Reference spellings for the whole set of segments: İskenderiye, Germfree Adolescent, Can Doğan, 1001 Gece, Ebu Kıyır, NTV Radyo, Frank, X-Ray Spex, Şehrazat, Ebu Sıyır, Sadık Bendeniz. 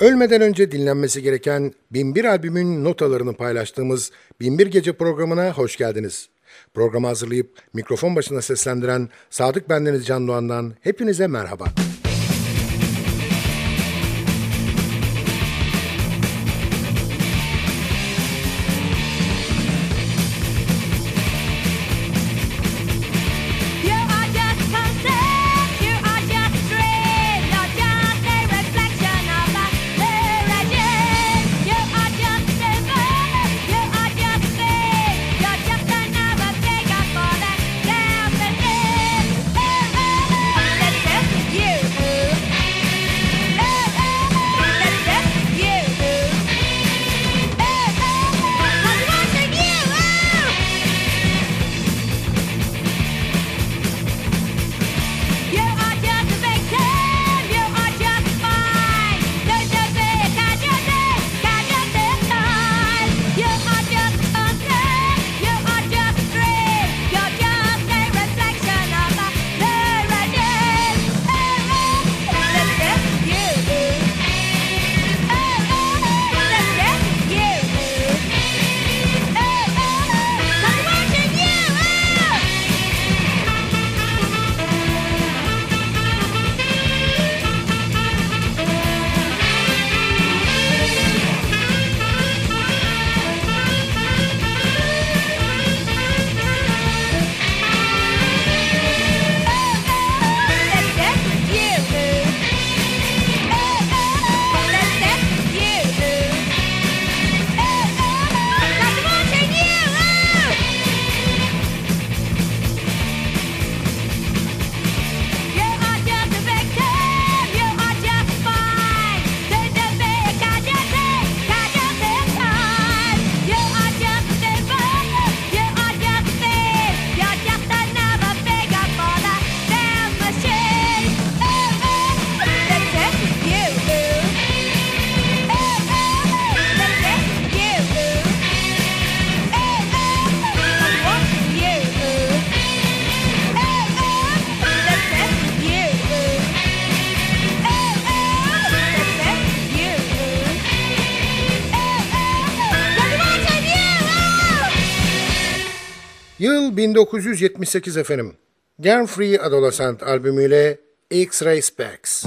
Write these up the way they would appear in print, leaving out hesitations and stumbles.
Ölmeden önce dinlenmesi gereken 1001 albümün notalarını paylaştığımız 1001 Gece programına hoş geldiniz. Programı hazırlayıp mikrofon başına seslendiren Sadık Bendeniz Can Doğan'dan hepinize merhaba. You Yıl 1978 efendim. Germfree Adolescent albümüyle X-Ray Spex.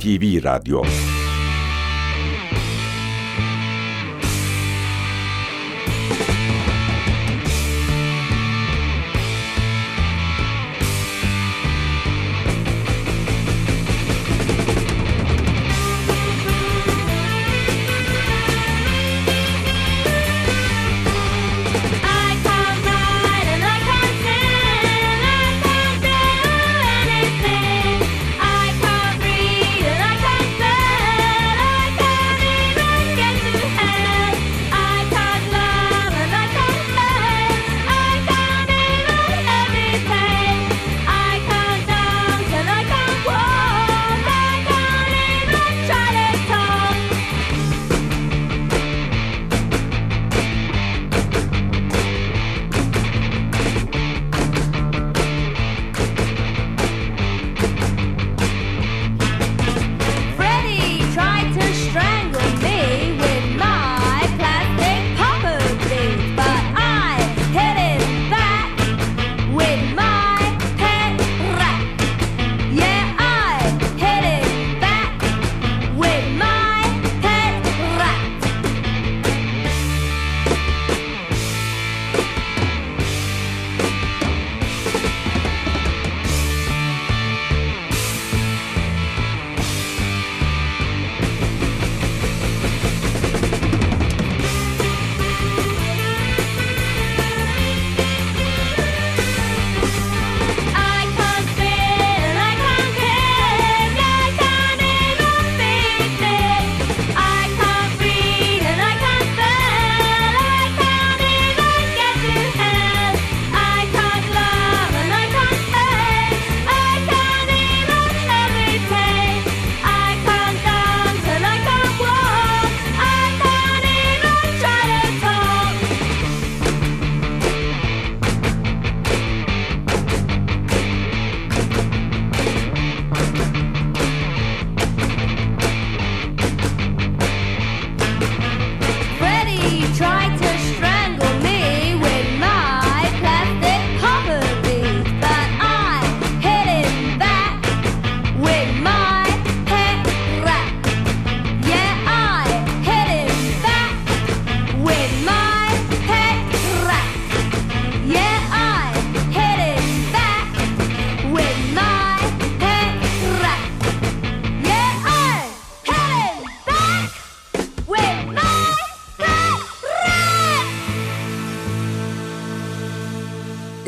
NTV Radyo.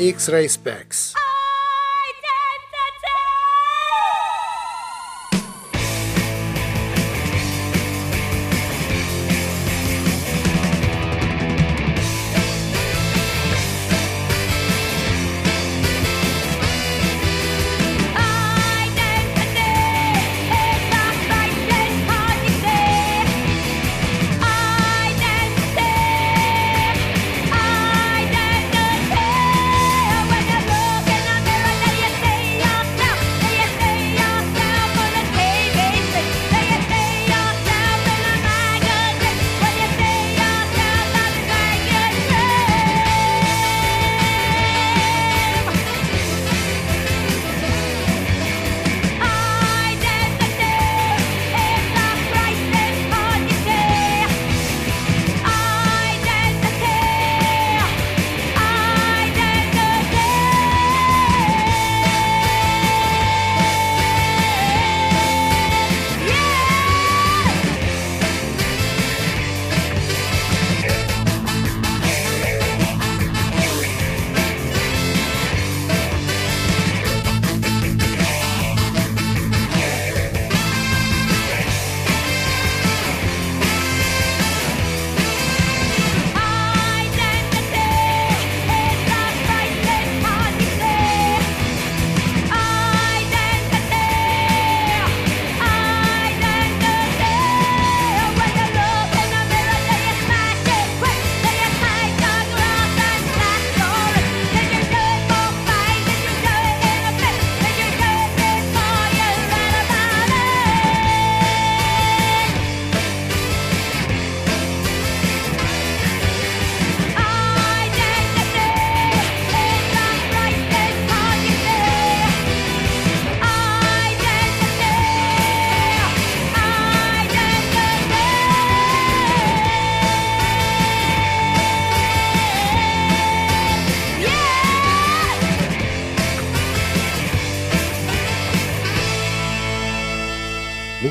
X-Ray Spex.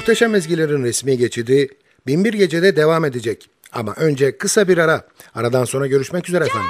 Muhteşem ezgilerin resmi geçidi 1001 Gece'de devam edecek. Ama önce kısa bir ara. Aradan sonra görüşmek üzere efendim.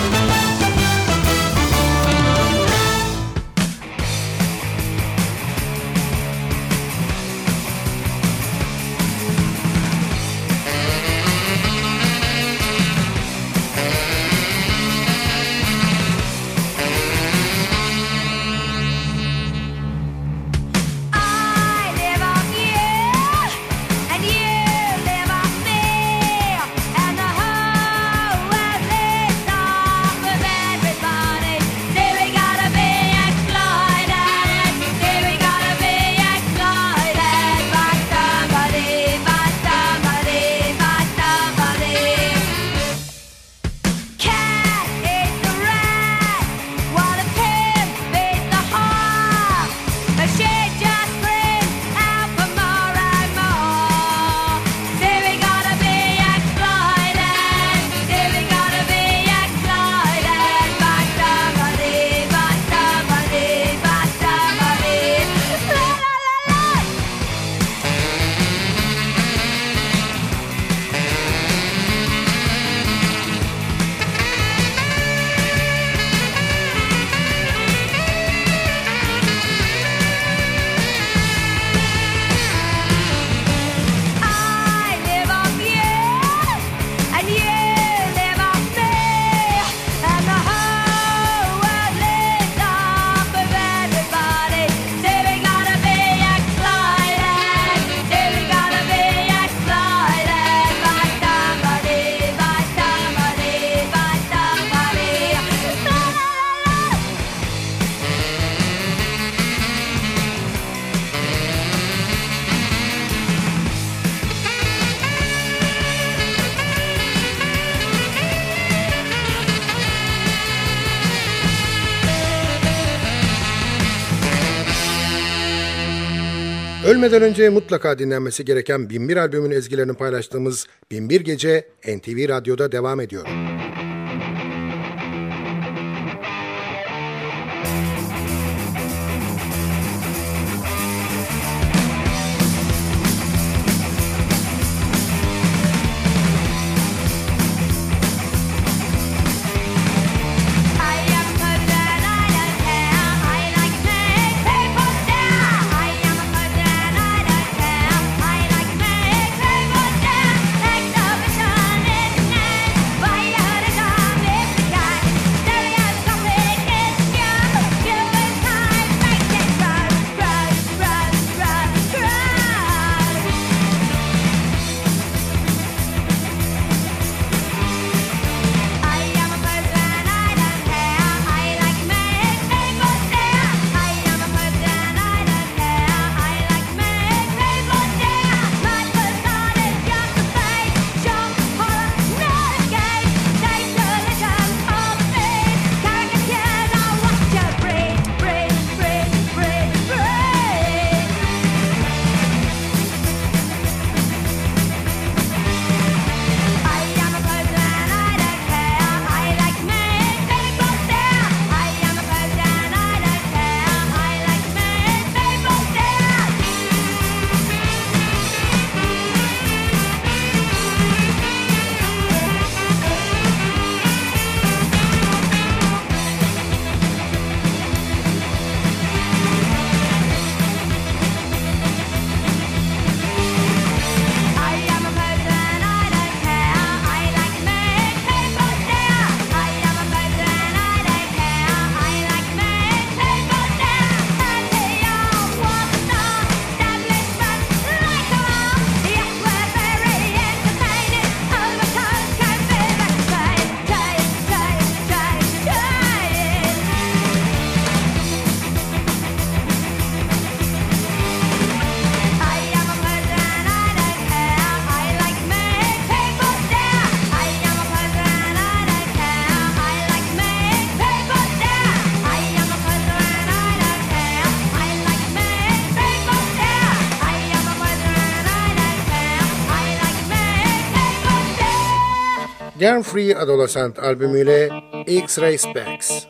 Ölmeden önce mutlaka dinlenmesi gereken 1001 albümün ezgilerini paylaştığımız 1001 Gece NTV Radyo'da devam ediyor. Germfree Adolescent albümüyle X-Ray Spex.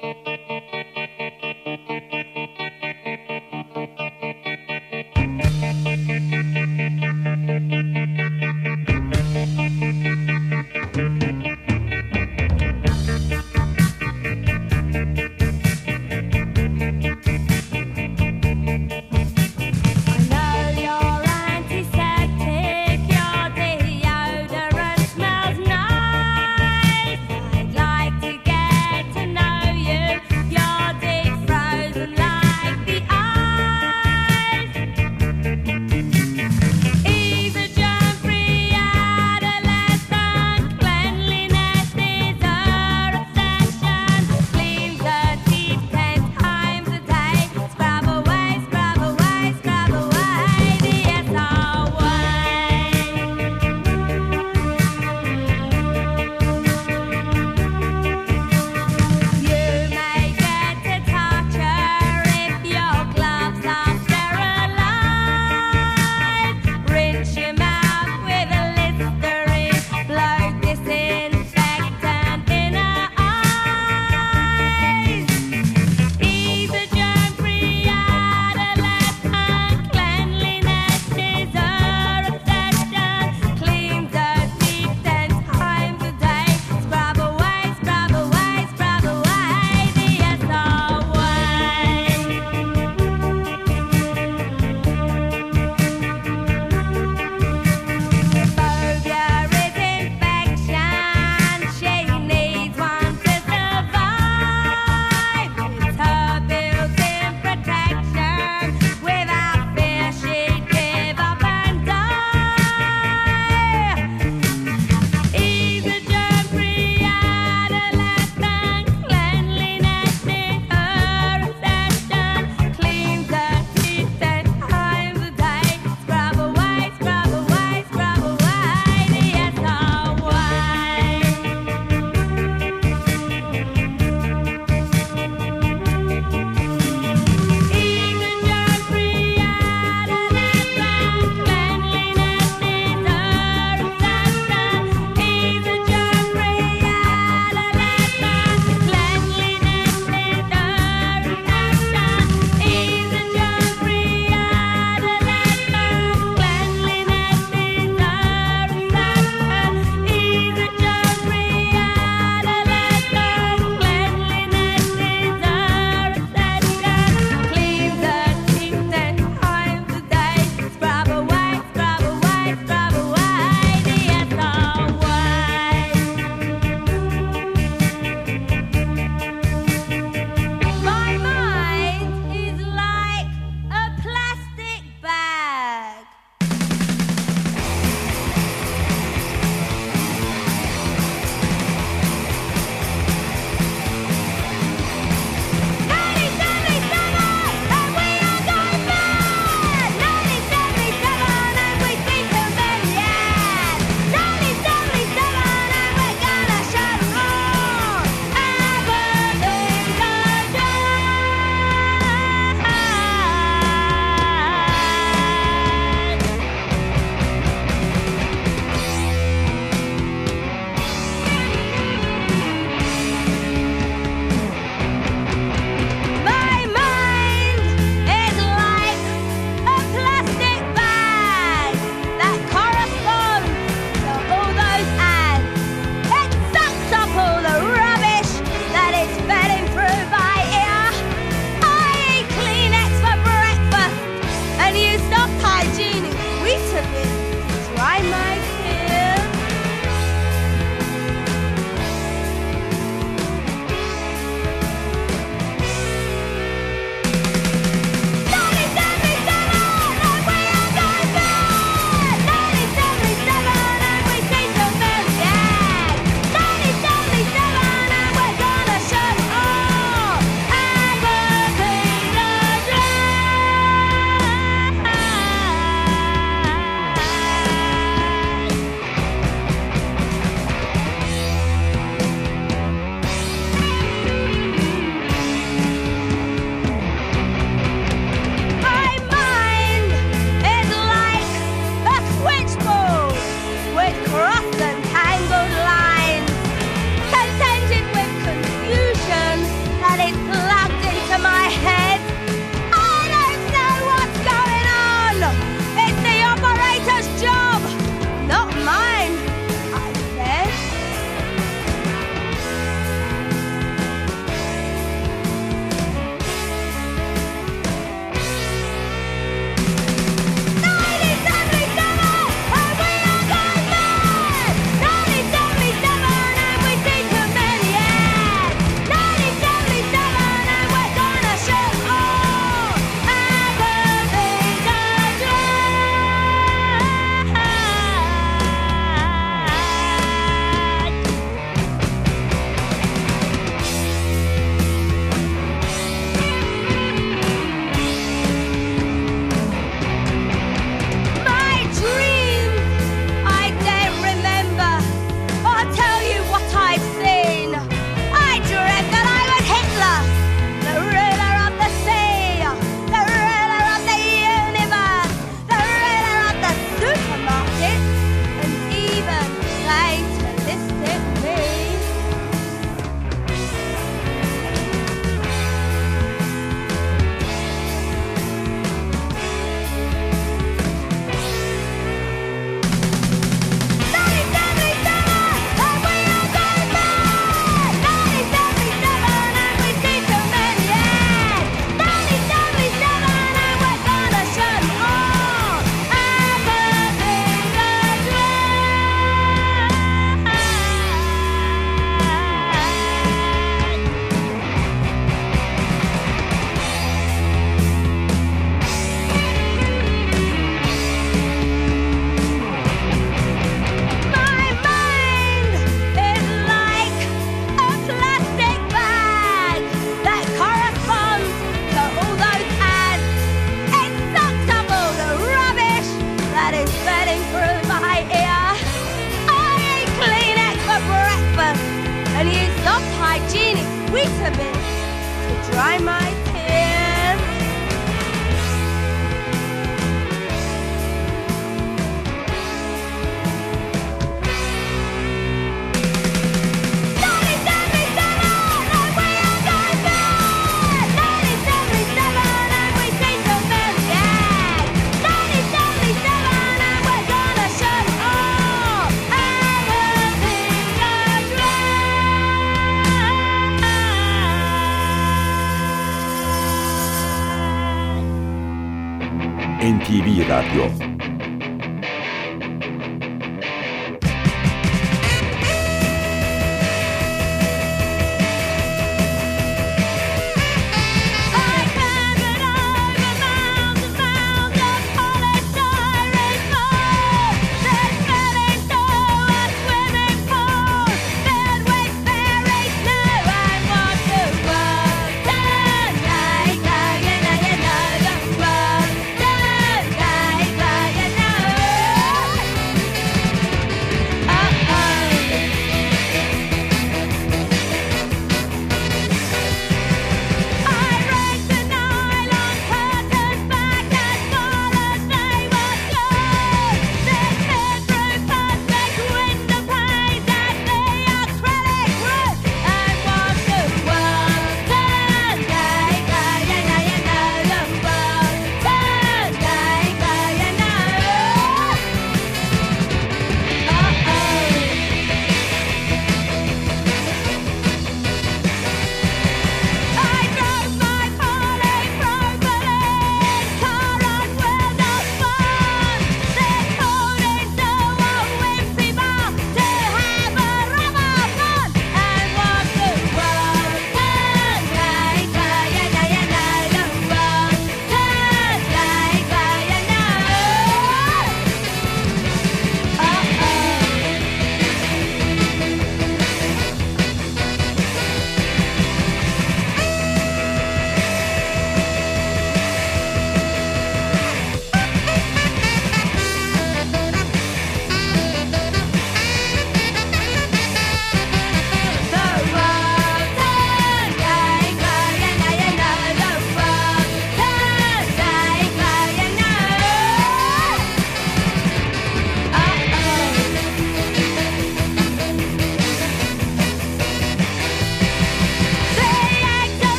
NTV Radyo.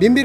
Binbir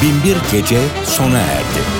1001 Gece sona erdi.